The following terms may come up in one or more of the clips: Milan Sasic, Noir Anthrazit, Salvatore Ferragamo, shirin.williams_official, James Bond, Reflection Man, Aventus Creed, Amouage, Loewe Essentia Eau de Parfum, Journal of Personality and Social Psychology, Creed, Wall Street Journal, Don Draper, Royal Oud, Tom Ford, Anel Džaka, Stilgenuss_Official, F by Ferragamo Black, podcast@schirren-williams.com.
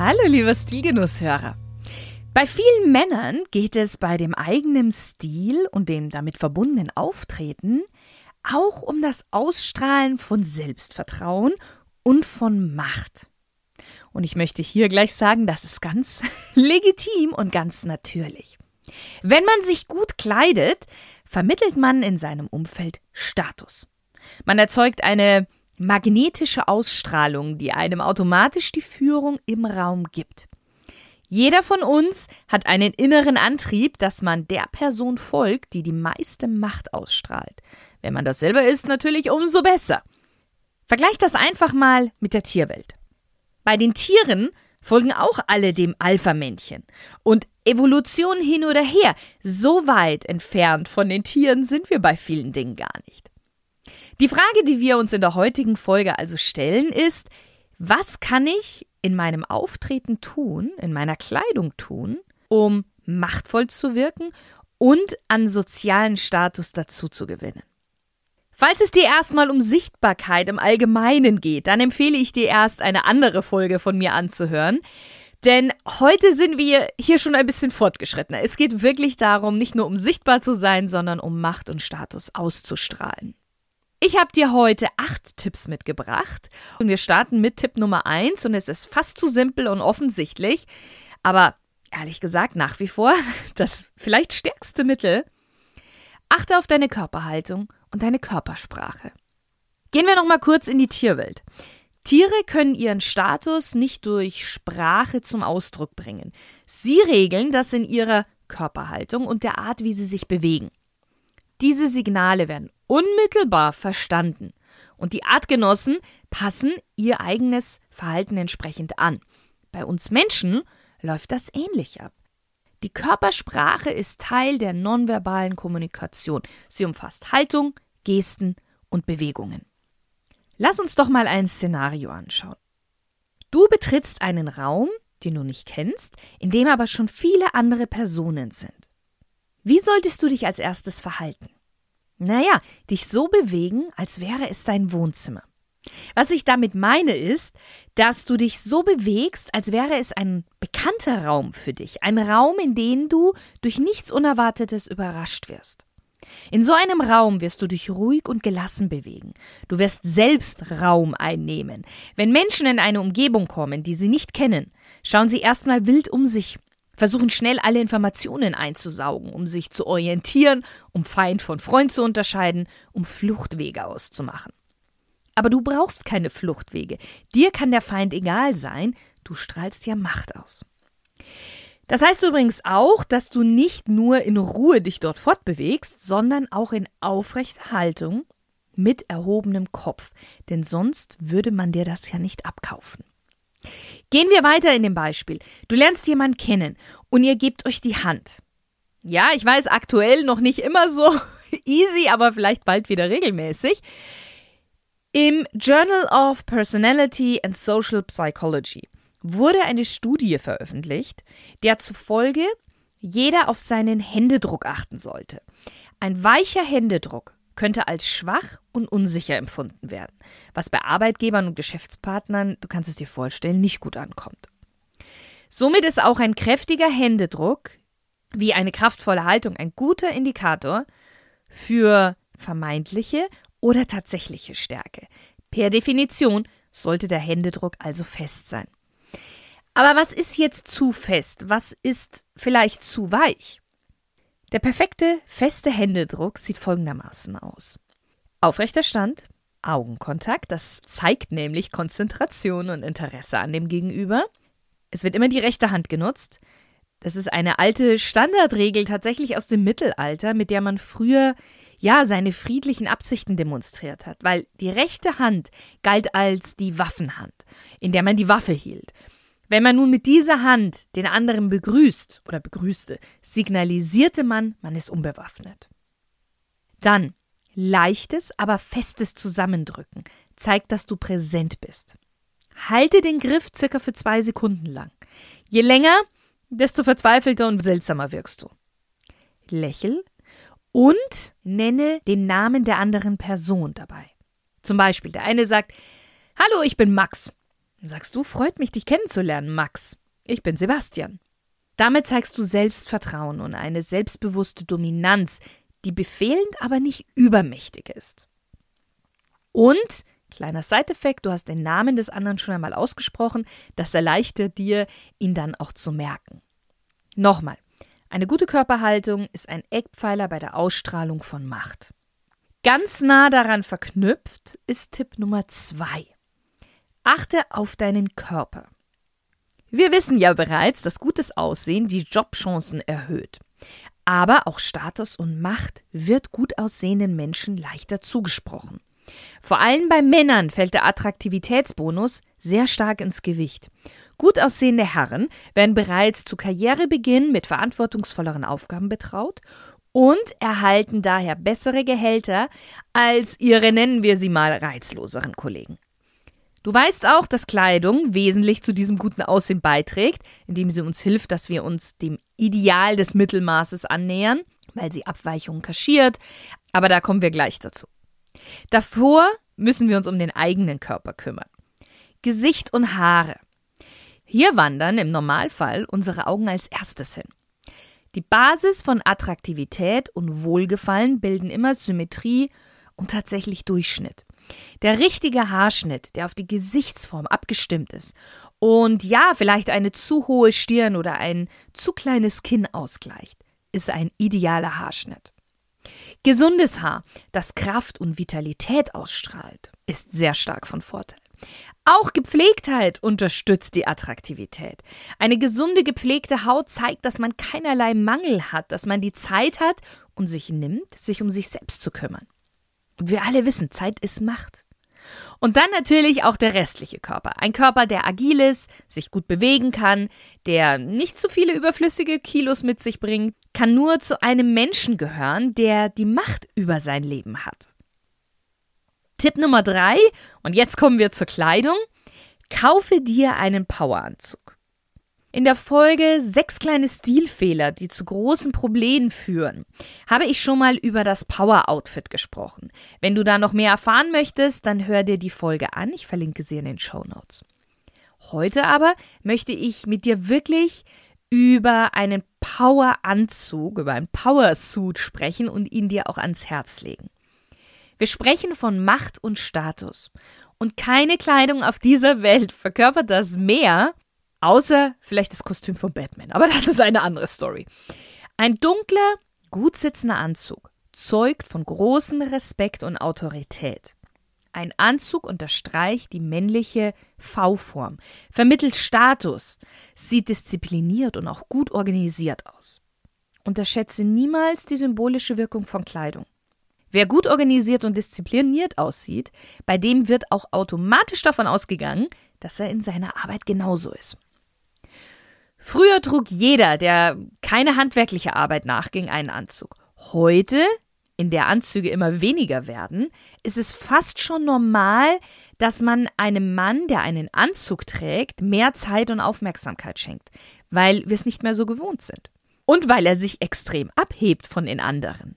Hallo, lieber Stilgenusshörer. Bei vielen Männern geht es bei dem eigenen Stil und dem damit verbundenen Auftreten auch um das Ausstrahlen von Selbstvertrauen und von Macht. Und ich möchte hier gleich sagen, das ist ganz legitim und ganz natürlich. Wenn man sich gut kleidet, vermittelt man in seinem Umfeld Status. Man erzeugt eine magnetische Ausstrahlung, die einem automatisch die Führung im Raum gibt. Jeder von uns hat einen inneren Antrieb, dass man der Person folgt, die die meiste Macht ausstrahlt. Wenn man das selber ist, natürlich umso besser. Vergleicht das einfach mal mit der Tierwelt. Bei den Tieren folgen auch alle dem Alpha-Männchen. Und Evolution hin oder her, so weit entfernt von den Tieren sind wir bei vielen Dingen gar nicht. Die Frage, die wir uns in der heutigen Folge also stellen, ist: Was kann ich in meinem Auftreten tun, in meiner Kleidung tun, um machtvoll zu wirken und an sozialen Status dazu zu gewinnen? Falls es dir erstmal um Sichtbarkeit im Allgemeinen geht, dann empfehle ich dir erst eine andere Folge von mir anzuhören, denn heute sind wir hier schon ein bisschen fortgeschrittener. Es geht wirklich darum, nicht nur um sichtbar zu sein, sondern um Macht und Status auszustrahlen. Ich habe dir heute 8 Tipps mitgebracht und wir starten mit Tipp Nummer 1 und es ist fast zu simpel und offensichtlich, aber ehrlich gesagt nach wie vor das vielleicht stärkste Mittel. Achte auf deine Körperhaltung und deine Körpersprache. Gehen wir noch mal kurz in die Tierwelt. Tiere können ihren Status nicht durch Sprache zum Ausdruck bringen. Sie regeln das in ihrer Körperhaltung und der Art, wie sie sich bewegen. Diese Signale werden unmittelbar verstanden und die Artgenossen passen ihr eigenes Verhalten entsprechend an. Bei uns Menschen läuft das ähnlich ab. Die Körpersprache ist Teil der nonverbalen Kommunikation. Sie umfasst Haltung, Gesten und Bewegungen. Lass uns doch mal ein Szenario anschauen. Du betrittst einen Raum, den du nicht kennst, in dem aber schon viele andere Personen sind. Wie solltest du dich als erstes verhalten? Naja, dich so bewegen, als wäre es dein Wohnzimmer. Was ich damit meine ist, dass du dich so bewegst, als wäre es ein bekannter Raum für dich. Ein Raum, in dem du durch nichts Unerwartetes überrascht wirst. In so einem Raum wirst du dich ruhig und gelassen bewegen. Du wirst selbst Raum einnehmen. Wenn Menschen in eine Umgebung kommen, die sie nicht kennen, schauen sie erstmal wild um sich, versuchen schnell alle Informationen einzusaugen, um sich zu orientieren, um Feind von Freund zu unterscheiden, um Fluchtwege auszumachen. Aber du brauchst keine Fluchtwege. Dir kann der Feind egal sein, du strahlst ja Macht aus. Das heißt übrigens auch, dass du nicht nur in Ruhe dich dort fortbewegst, sondern auch in aufrechter Haltung mit erhobenem Kopf, denn sonst würde man dir das ja nicht abkaufen. Gehen wir weiter in dem Beispiel. Du lernst jemanden kennen und ihr gebt euch die Hand. Ja, ich weiß, aktuell noch nicht immer so easy, aber vielleicht bald wieder regelmäßig. Im Journal of Personality and Social Psychology wurde eine Studie veröffentlicht, der zufolge jeder auf seinen Händedruck achten sollte. Ein weicher Händedruck könnte als schwach und unsicher empfunden werden, was bei Arbeitgebern und Geschäftspartnern, du kannst es dir vorstellen, nicht gut ankommt. Somit ist auch ein kräftiger Händedruck wie eine kraftvolle Haltung ein guter Indikator für vermeintliche oder tatsächliche Stärke. Per Definition sollte der Händedruck also fest sein. Aber was ist jetzt zu fest? Was ist vielleicht zu weich? Der perfekte, feste Händedruck sieht folgendermaßen aus. Aufrechter Stand, Augenkontakt, das zeigt nämlich Konzentration und Interesse an dem Gegenüber. Es wird immer die rechte Hand genutzt. Das ist eine alte Standardregel tatsächlich aus dem Mittelalter, mit der man früher ja seine friedlichen Absichten demonstriert hat, weil die rechte Hand galt als die Waffenhand, in der man die Waffe hielt. Wenn man nun mit dieser Hand den anderen begrüßt oder begrüßte, signalisierte man, man ist unbewaffnet. Dann leichtes, aber festes Zusammendrücken zeigt, dass du präsent bist. Halte den Griff circa für 2 Sekunden lang. Je länger, desto verzweifelter und seltsamer wirkst du. Lächel und nenne den Namen der anderen Person dabei. Zum Beispiel, der eine sagt, hallo, ich bin Max. Dann sagst du, freut mich, dich kennenzulernen, Max. Ich bin Sebastian. Damit zeigst du Selbstvertrauen und eine selbstbewusste Dominanz, die befehlend, aber nicht übermächtig ist. Und, kleiner Side-Effekt, du hast den Namen des anderen schon einmal ausgesprochen, das erleichtert dir, ihn dann auch zu merken. Nochmal, eine gute Körperhaltung ist ein Eckpfeiler bei der Ausstrahlung von Macht. Ganz nah daran verknüpft ist Tipp Nummer 2. Achte auf deinen Körper. Wir wissen ja bereits, dass gutes Aussehen die Jobchancen erhöht. Aber auch Status und Macht wird gut aussehenden Menschen leichter zugesprochen. Vor allem bei Männern fällt der Attraktivitätsbonus sehr stark ins Gewicht. Gut aussehende Herren werden bereits zu Karrierebeginn mit verantwortungsvolleren Aufgaben betraut und erhalten daher bessere Gehälter als ihre, nennen wir sie mal, reizloseren Kollegen. Du weißt auch, dass Kleidung wesentlich zu diesem guten Aussehen beiträgt, indem sie uns hilft, dass wir uns dem Ideal des Mittelmaßes annähern, weil sie Abweichungen kaschiert, aber da kommen wir gleich dazu. Davor müssen wir uns um den eigenen Körper kümmern. Gesicht und Haare. Hier wandern im Normalfall unsere Augen als erstes hin. Die Basis von Attraktivität und Wohlgefallen bilden immer Symmetrie und tatsächlich Durchschnitt. Der richtige Haarschnitt, der auf die Gesichtsform abgestimmt ist und ja, vielleicht eine zu hohe Stirn oder ein zu kleines Kinn ausgleicht, ist ein idealer Haarschnitt. Gesundes Haar, das Kraft und Vitalität ausstrahlt, ist sehr stark von Vorteil. Auch Gepflegtheit unterstützt die Attraktivität. Eine gesunde, gepflegte Haut zeigt, dass man keinerlei Mangel hat, dass man die Zeit hat und sich nimmt, sich um sich selbst zu kümmern. Und wir alle wissen, Zeit ist Macht. Und dann natürlich auch der restliche Körper. Ein Körper, der agil ist, sich gut bewegen kann, der nicht zu viele überflüssige Kilos mit sich bringt, kann nur zu einem Menschen gehören, der die Macht über sein Leben hat. Tipp Nummer 3, und jetzt kommen wir zur Kleidung. Kaufe dir einen Poweranzug. In der Folge 6 kleine Stilfehler, die zu großen Problemen führen, habe ich schon mal über das Power-Outfit gesprochen. Wenn du da noch mehr erfahren möchtest, dann hör dir die Folge an. Ich verlinke sie in den Shownotes. Heute aber möchte ich mit dir wirklich über einen Power-Anzug, über einen Power-Suit sprechen und ihn dir auch ans Herz legen. Wir sprechen von Macht und Status. Und keine Kleidung auf dieser Welt verkörpert das mehr, außer vielleicht das Kostüm von Batman, aber das ist eine andere Story. Ein dunkler, gut sitzender Anzug zeugt von großem Respekt und Autorität. Ein Anzug unterstreicht die männliche V-Form, vermittelt Status, sieht diszipliniert und auch gut organisiert aus. Unterschätze niemals die symbolische Wirkung von Kleidung. Wer gut organisiert und diszipliniert aussieht, bei dem wird auch automatisch davon ausgegangen, dass er in seiner Arbeit genauso ist. Früher trug jeder, der keine handwerkliche Arbeit nachging, einen Anzug. Heute, in der Anzüge immer weniger werden, ist es fast schon normal, dass man einem Mann, der einen Anzug trägt, mehr Zeit und Aufmerksamkeit schenkt, weil wir es nicht mehr so gewohnt sind. Und weil er sich extrem abhebt von den anderen.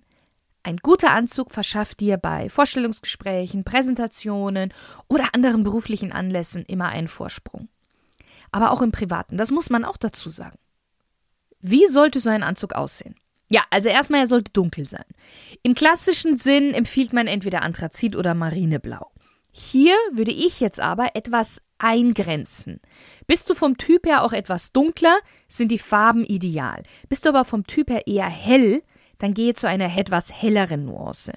Ein guter Anzug verschafft dir bei Vorstellungsgesprächen, Präsentationen oder anderen beruflichen Anlässen immer einen Vorsprung. Aber auch im Privaten, das muss man auch dazu sagen. Wie sollte so ein Anzug aussehen? Ja, also erstmal, er sollte dunkel sein. Im klassischen Sinn empfiehlt man entweder Anthrazit oder Marineblau. Hier würde ich jetzt aber etwas eingrenzen. Bist du vom Typ her auch etwas dunkler, sind die Farben ideal. Bist du aber vom Typ her eher hell, dann gehe zu einer etwas helleren Nuance.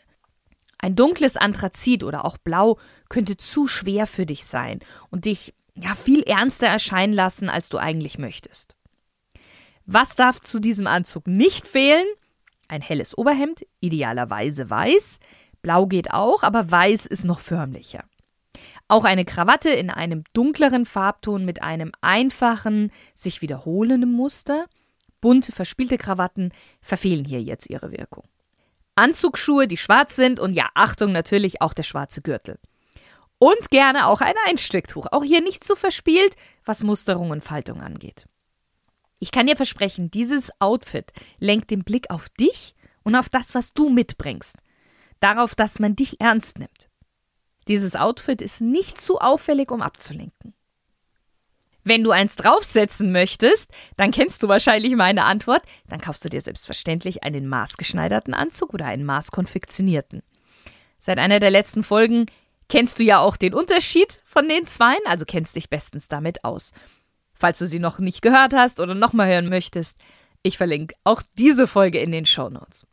Ein dunkles Anthrazit oder auch Blau könnte zu schwer für dich sein und dich ja viel ernster erscheinen lassen, als du eigentlich möchtest. Was darf zu diesem Anzug nicht fehlen? Ein helles Oberhemd, idealerweise weiß. Blau geht auch, aber weiß ist noch förmlicher. Auch eine Krawatte in einem dunkleren Farbton mit einem einfachen, sich wiederholenden Muster. Bunt verspielte Krawatten verfehlen hier jetzt ihre Wirkung. Anzugsschuhe, die schwarz sind und ja, Achtung, natürlich auch der schwarze Gürtel. Und gerne auch ein Einstecktuch, auch hier nicht so verspielt, was Musterung und Faltung angeht. Ich kann dir versprechen, dieses Outfit lenkt den Blick auf dich und auf das, was du mitbringst. Darauf, dass man dich ernst nimmt. Dieses Outfit ist nicht zu auffällig, um abzulenken. Wenn du eins draufsetzen möchtest, dann kennst du wahrscheinlich meine Antwort, dann kaufst du dir selbstverständlich einen maßgeschneiderten Anzug oder einen maßkonfektionierten. Seit einer der letzten Folgen kennst du ja auch den Unterschied von den zweien, also kennst dich bestens damit aus. Falls du sie noch nicht gehört hast oder nochmal hören möchtest, ich verlinke auch diese Folge in den Shownotes.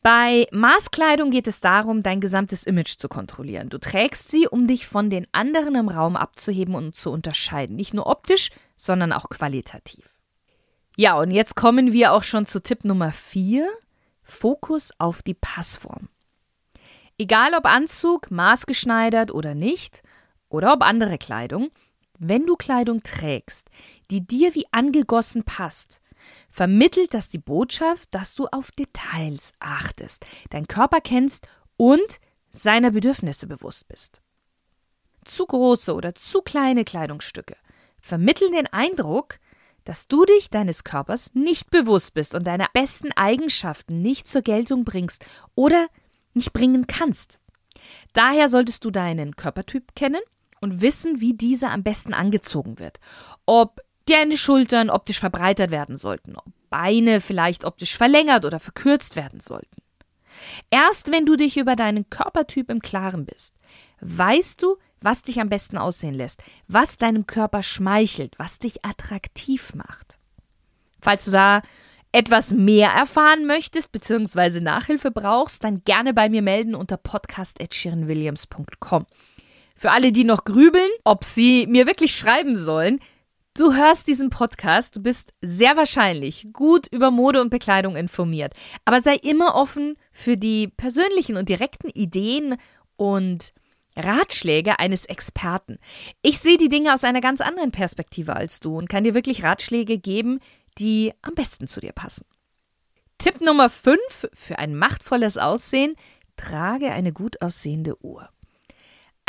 Bei Maßkleidung geht es darum, dein gesamtes Image zu kontrollieren. Du trägst sie, um dich von den anderen im Raum abzuheben und zu unterscheiden. Nicht nur optisch, sondern auch qualitativ. Ja, und jetzt kommen wir auch schon zu Tipp Nummer 4. Fokus auf die Passform. Egal ob Anzug, maßgeschneidert oder nicht, oder ob andere Kleidung, wenn du Kleidung trägst, die dir wie angegossen passt, vermittelt das die Botschaft, dass du auf Details achtest, deinen Körper kennst und seiner Bedürfnisse bewusst bist. Zu große oder zu kleine Kleidungsstücke vermitteln den Eindruck, dass du dich deines Körpers nicht bewusst bist und deine besten Eigenschaften nicht zur Geltung bringst oder nicht bringen kannst. Daher solltest du deinen Körpertyp kennen und wissen, wie dieser am besten angezogen wird. Ob deine Schultern optisch verbreitert werden sollten, ob Beine vielleicht optisch verlängert oder verkürzt werden sollten. Erst wenn du dich über deinen Körpertyp im Klaren bist, weißt du, was dich am besten aussehen lässt, was deinem Körper schmeichelt, was dich attraktiv macht. Falls du da etwas mehr erfahren möchtest bzw. Nachhilfe brauchst, dann gerne bei mir melden unter podcast@schirren-williams.com. Für alle, die noch grübeln, ob sie mir wirklich schreiben sollen, du hörst diesen Podcast, du bist sehr wahrscheinlich gut über Mode und Bekleidung informiert, aber sei immer offen für die persönlichen und direkten Ideen und Ratschläge eines Experten. Ich sehe die Dinge aus einer ganz anderen Perspektive als du und kann dir wirklich Ratschläge geben, die am besten zu dir passen. Tipp Nummer 5 für ein machtvolles Aussehen: Trage eine gut aussehende Uhr.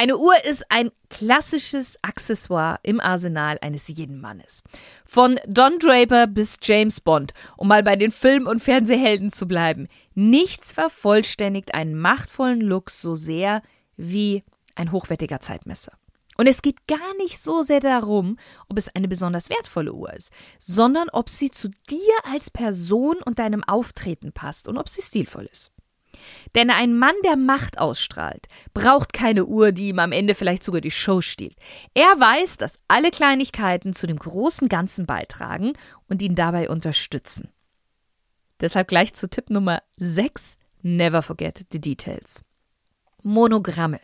Eine Uhr ist ein klassisches Accessoire im Arsenal eines jeden Mannes. Von Don Draper bis James Bond, um mal bei den Film- und Fernsehhelden zu bleiben. Nichts vervollständigt einen machtvollen Look so sehr wie ein hochwertiger Zeitmesser. Und es geht gar nicht so sehr darum, ob es eine besonders wertvolle Uhr ist, sondern ob sie zu dir als Person und deinem Auftreten passt und ob sie stilvoll ist. Denn ein Mann, der Macht ausstrahlt, braucht keine Uhr, die ihm am Ende vielleicht sogar die Show stiehlt. Er weiß, dass alle Kleinigkeiten zu dem großen Ganzen beitragen und ihn dabei unterstützen. Deshalb gleich zu Tipp Nummer 6, never forget the details. Monogramme.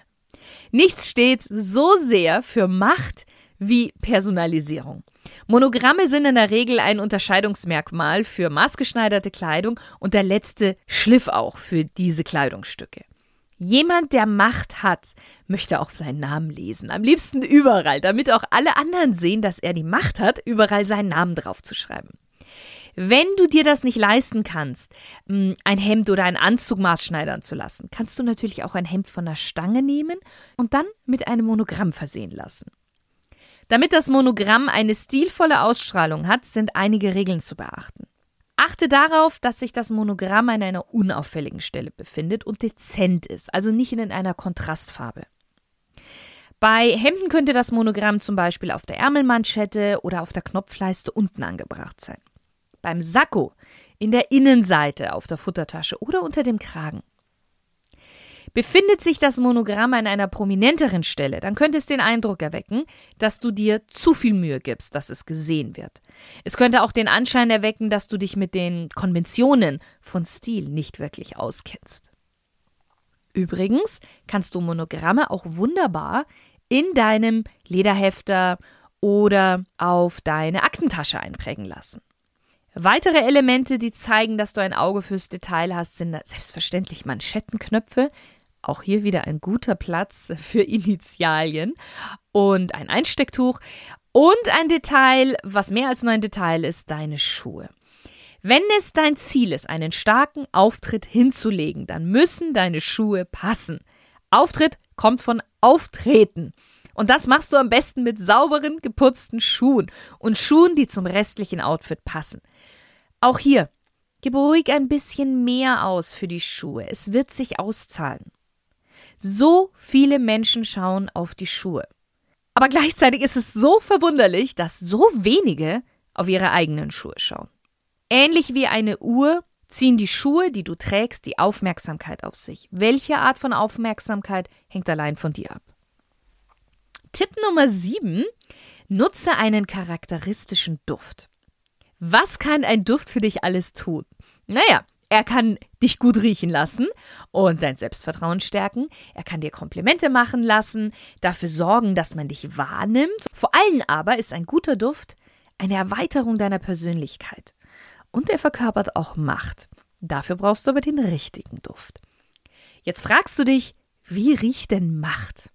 Nichts steht so sehr für Macht wie Personalisierung. Monogramme sind in der Regel ein Unterscheidungsmerkmal für maßgeschneiderte Kleidung und der letzte Schliff auch für diese Kleidungsstücke. Jemand, der Macht hat, möchte auch seinen Namen lesen, am liebsten überall, damit auch alle anderen sehen, dass er die Macht hat, überall seinen Namen draufzuschreiben. Wenn du dir das nicht leisten kannst, ein Hemd oder einen Anzug maßschneidern zu lassen, kannst du natürlich auch ein Hemd von der Stange nehmen und dann mit einem Monogramm versehen lassen. Damit das Monogramm eine stilvolle Ausstrahlung hat, sind einige Regeln zu beachten. Achte darauf, dass sich das Monogramm an einer unauffälligen Stelle befindet und dezent ist, also nicht in einer Kontrastfarbe. Bei Hemden könnte das Monogramm zum Beispiel auf der Ärmelmanschette oder auf der Knopfleiste unten angebracht sein. Beim Sakko in der Innenseite, auf der Futtertasche oder unter dem Kragen. Befindet sich das Monogramm an einer prominenteren Stelle, dann könnte es den Eindruck erwecken, dass du dir zu viel Mühe gibst, dass es gesehen wird. Es könnte auch den Anschein erwecken, dass du dich mit den Konventionen von Stil nicht wirklich auskennst. Übrigens kannst du Monogramme auch wunderbar in deinem Lederhefter oder auf deine Aktentasche einprägen lassen. Weitere Elemente, die zeigen, dass du ein Auge fürs Detail hast, sind selbstverständlich Manschettenknöpfe, Auch hier wieder ein guter Platz für Initialien und ein Einstecktuch und ein Detail, was mehr als nur ein Detail ist, deine Schuhe. Wenn es dein Ziel ist, einen starken Auftritt hinzulegen, dann müssen deine Schuhe passen. Auftritt kommt von Auftreten. Und das machst du am besten mit sauberen, geputzten Schuhen und Schuhen, die zum restlichen Outfit passen. Auch hier, gib ruhig ein bisschen mehr aus für die Schuhe. Es wird sich auszahlen. So viele Menschen schauen auf die Schuhe. Aber gleichzeitig ist es so verwunderlich, dass so wenige auf ihre eigenen Schuhe schauen. Ähnlich wie eine Uhr ziehen die Schuhe, die du trägst, die Aufmerksamkeit auf sich. Welche Art von Aufmerksamkeit hängt allein von dir ab? Tipp Nummer 7. Nutze einen charakteristischen Duft. Was kann ein Duft für dich alles tun? Naja, er kann dich gut riechen lassen und dein Selbstvertrauen stärken. Er kann dir Komplimente machen lassen, dafür sorgen, dass man dich wahrnimmt. Vor allem aber ist ein guter Duft eine Erweiterung deiner Persönlichkeit. Und er verkörpert auch Macht. Dafür brauchst du aber den richtigen Duft. Jetzt fragst du dich, wie riecht denn Macht?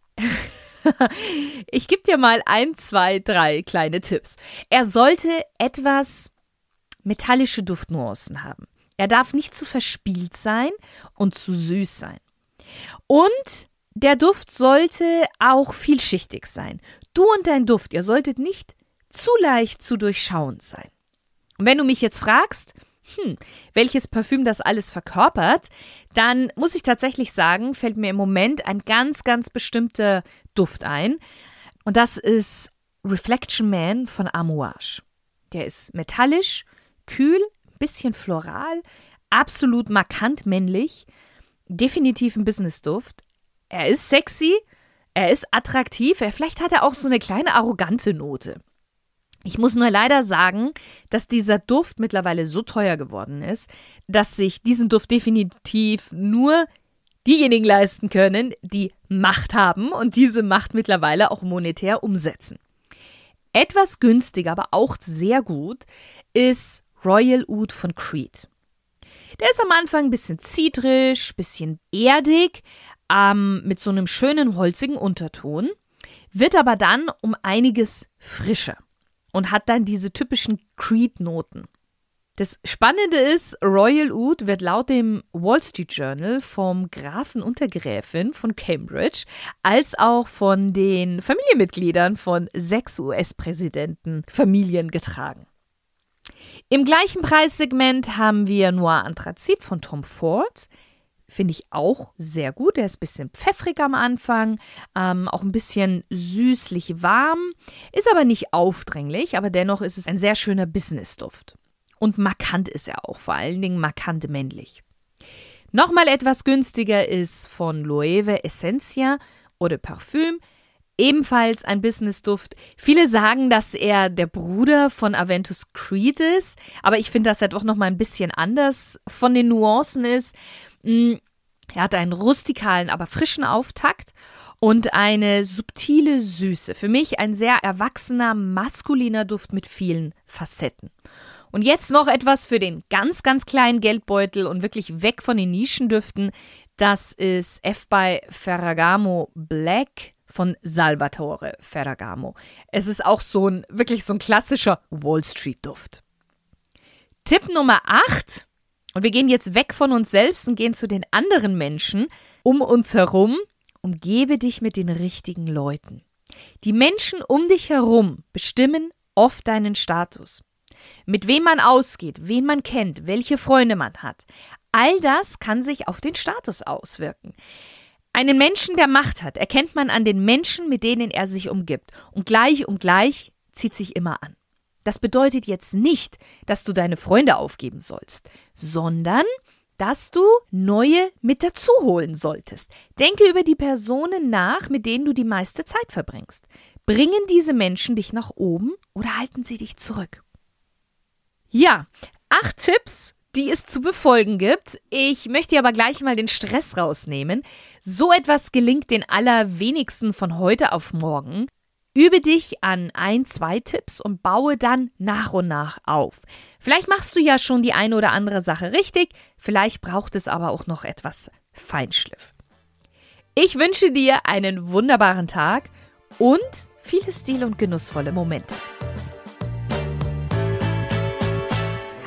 Ich gebe dir mal 1, 2, 3 kleine Tipps. Er sollte etwas metallische Duftnuancen haben. Er darf nicht zu verspielt sein und zu süß sein. Und der Duft sollte auch vielschichtig sein. Du und dein Duft, ihr solltet nicht zu leicht zu durchschauend sein. Und wenn du mich jetzt fragst, welches Parfüm das alles verkörpert, dann muss ich tatsächlich sagen, fällt mir im Moment ein ganz, ganz bestimmter Duft ein. Und das ist Reflection Man von Amouage. Der ist metallisch, kühl, ein bisschen floral, absolut markant männlich, definitiv ein Businessduft. Er ist sexy, er ist attraktiv, vielleicht hat er auch so eine kleine arrogante Note. Ich muss nur leider sagen, dass dieser Duft mittlerweile so teuer geworden ist, dass sich diesen Duft definitiv nur diejenigen leisten können, die Macht haben und diese Macht mittlerweile auch monetär umsetzen. Etwas günstiger, aber auch sehr gut, ist Royal Oud von Creed. Der ist am Anfang ein bisschen zitrisch, ein bisschen erdig, mit so einem schönen holzigen Unterton, wird aber dann um einiges frischer. Und hat dann diese typischen Creed-Noten. Das Spannende ist, Royal Oud wird laut dem Wall Street Journal vom Grafen und der Gräfin von Cambridge als auch von den Familienmitgliedern von 6 US-Präsidenten-Familien getragen. Im gleichen Preissegment haben wir Noir Anthrazit von Tom Ford. Finde ich auch sehr gut. Der ist ein bisschen pfeffrig am Anfang, auch ein bisschen süßlich warm, ist aber nicht aufdringlich, aber dennoch ist es ein sehr schöner Businessduft. Und markant ist er auch, vor allen Dingen markant männlich. Nochmal etwas günstiger ist von Loewe Essentia Eau de Parfum, ebenfalls ein Businessduft. Viele sagen, dass er der Bruder von Aventus Creed ist, aber ich finde, dass er doch nochmal ein bisschen anders von den Nuancen ist. Er hat einen rustikalen, aber frischen Auftakt und eine subtile Süße. Für mich ein sehr erwachsener, maskuliner Duft mit vielen Facetten. Und jetzt noch etwas für den ganz, ganz kleinen Geldbeutel und wirklich weg von den Nischendüften. Das ist F by Ferragamo Black von Salvatore Ferragamo. Es ist auch wirklich so ein klassischer Wall Street Duft. Tipp Nummer 8. Und wir gehen jetzt weg von uns selbst und gehen zu den anderen Menschen um uns herum. Umgebe dich mit den richtigen Leuten. Die Menschen um dich herum bestimmen oft deinen Status. Mit wem man ausgeht, wen man kennt, welche Freunde man hat. All das kann sich auf den Status auswirken. Einen Menschen, der Macht hat, erkennt man an den Menschen, mit denen er sich umgibt. Und gleich zieht sich immer an. Das bedeutet jetzt nicht, dass du deine Freunde aufgeben sollst, sondern dass du neue mit dazu holen solltest. Denke über die Personen nach, mit denen du die meiste Zeit verbringst. Bringen diese Menschen dich nach oben oder halten sie dich zurück? Ja, 8 Tipps, die es zu befolgen gibt. Ich möchte aber gleich mal den Stress rausnehmen. So etwas gelingt den allerwenigsten von heute auf morgen. Übe dich an 1, 2 Tipps und baue dann nach und nach auf. Vielleicht machst du ja schon die eine oder andere Sache richtig, vielleicht braucht es aber auch noch etwas Feinschliff. Ich wünsche dir einen wunderbaren Tag und viele Stil- und genussvolle Momente.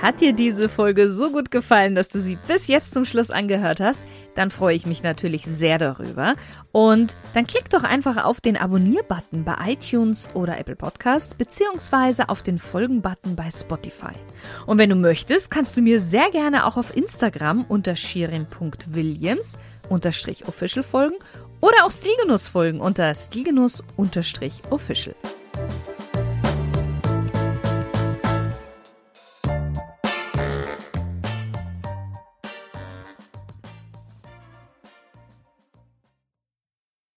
Hat dir diese Folge so gut gefallen, dass du sie bis jetzt zum Schluss angehört hast? Dann freue ich mich natürlich sehr darüber. Und dann klick doch einfach auf den Abonnier-Button bei iTunes oder Apple Podcasts beziehungsweise auf den Folgen-Button bei Spotify. Und wenn du möchtest, kannst du mir sehr gerne auch auf Instagram unter shirin.williams_official folgen oder auch Stilgenuss folgen unter Stilgenuss_Official.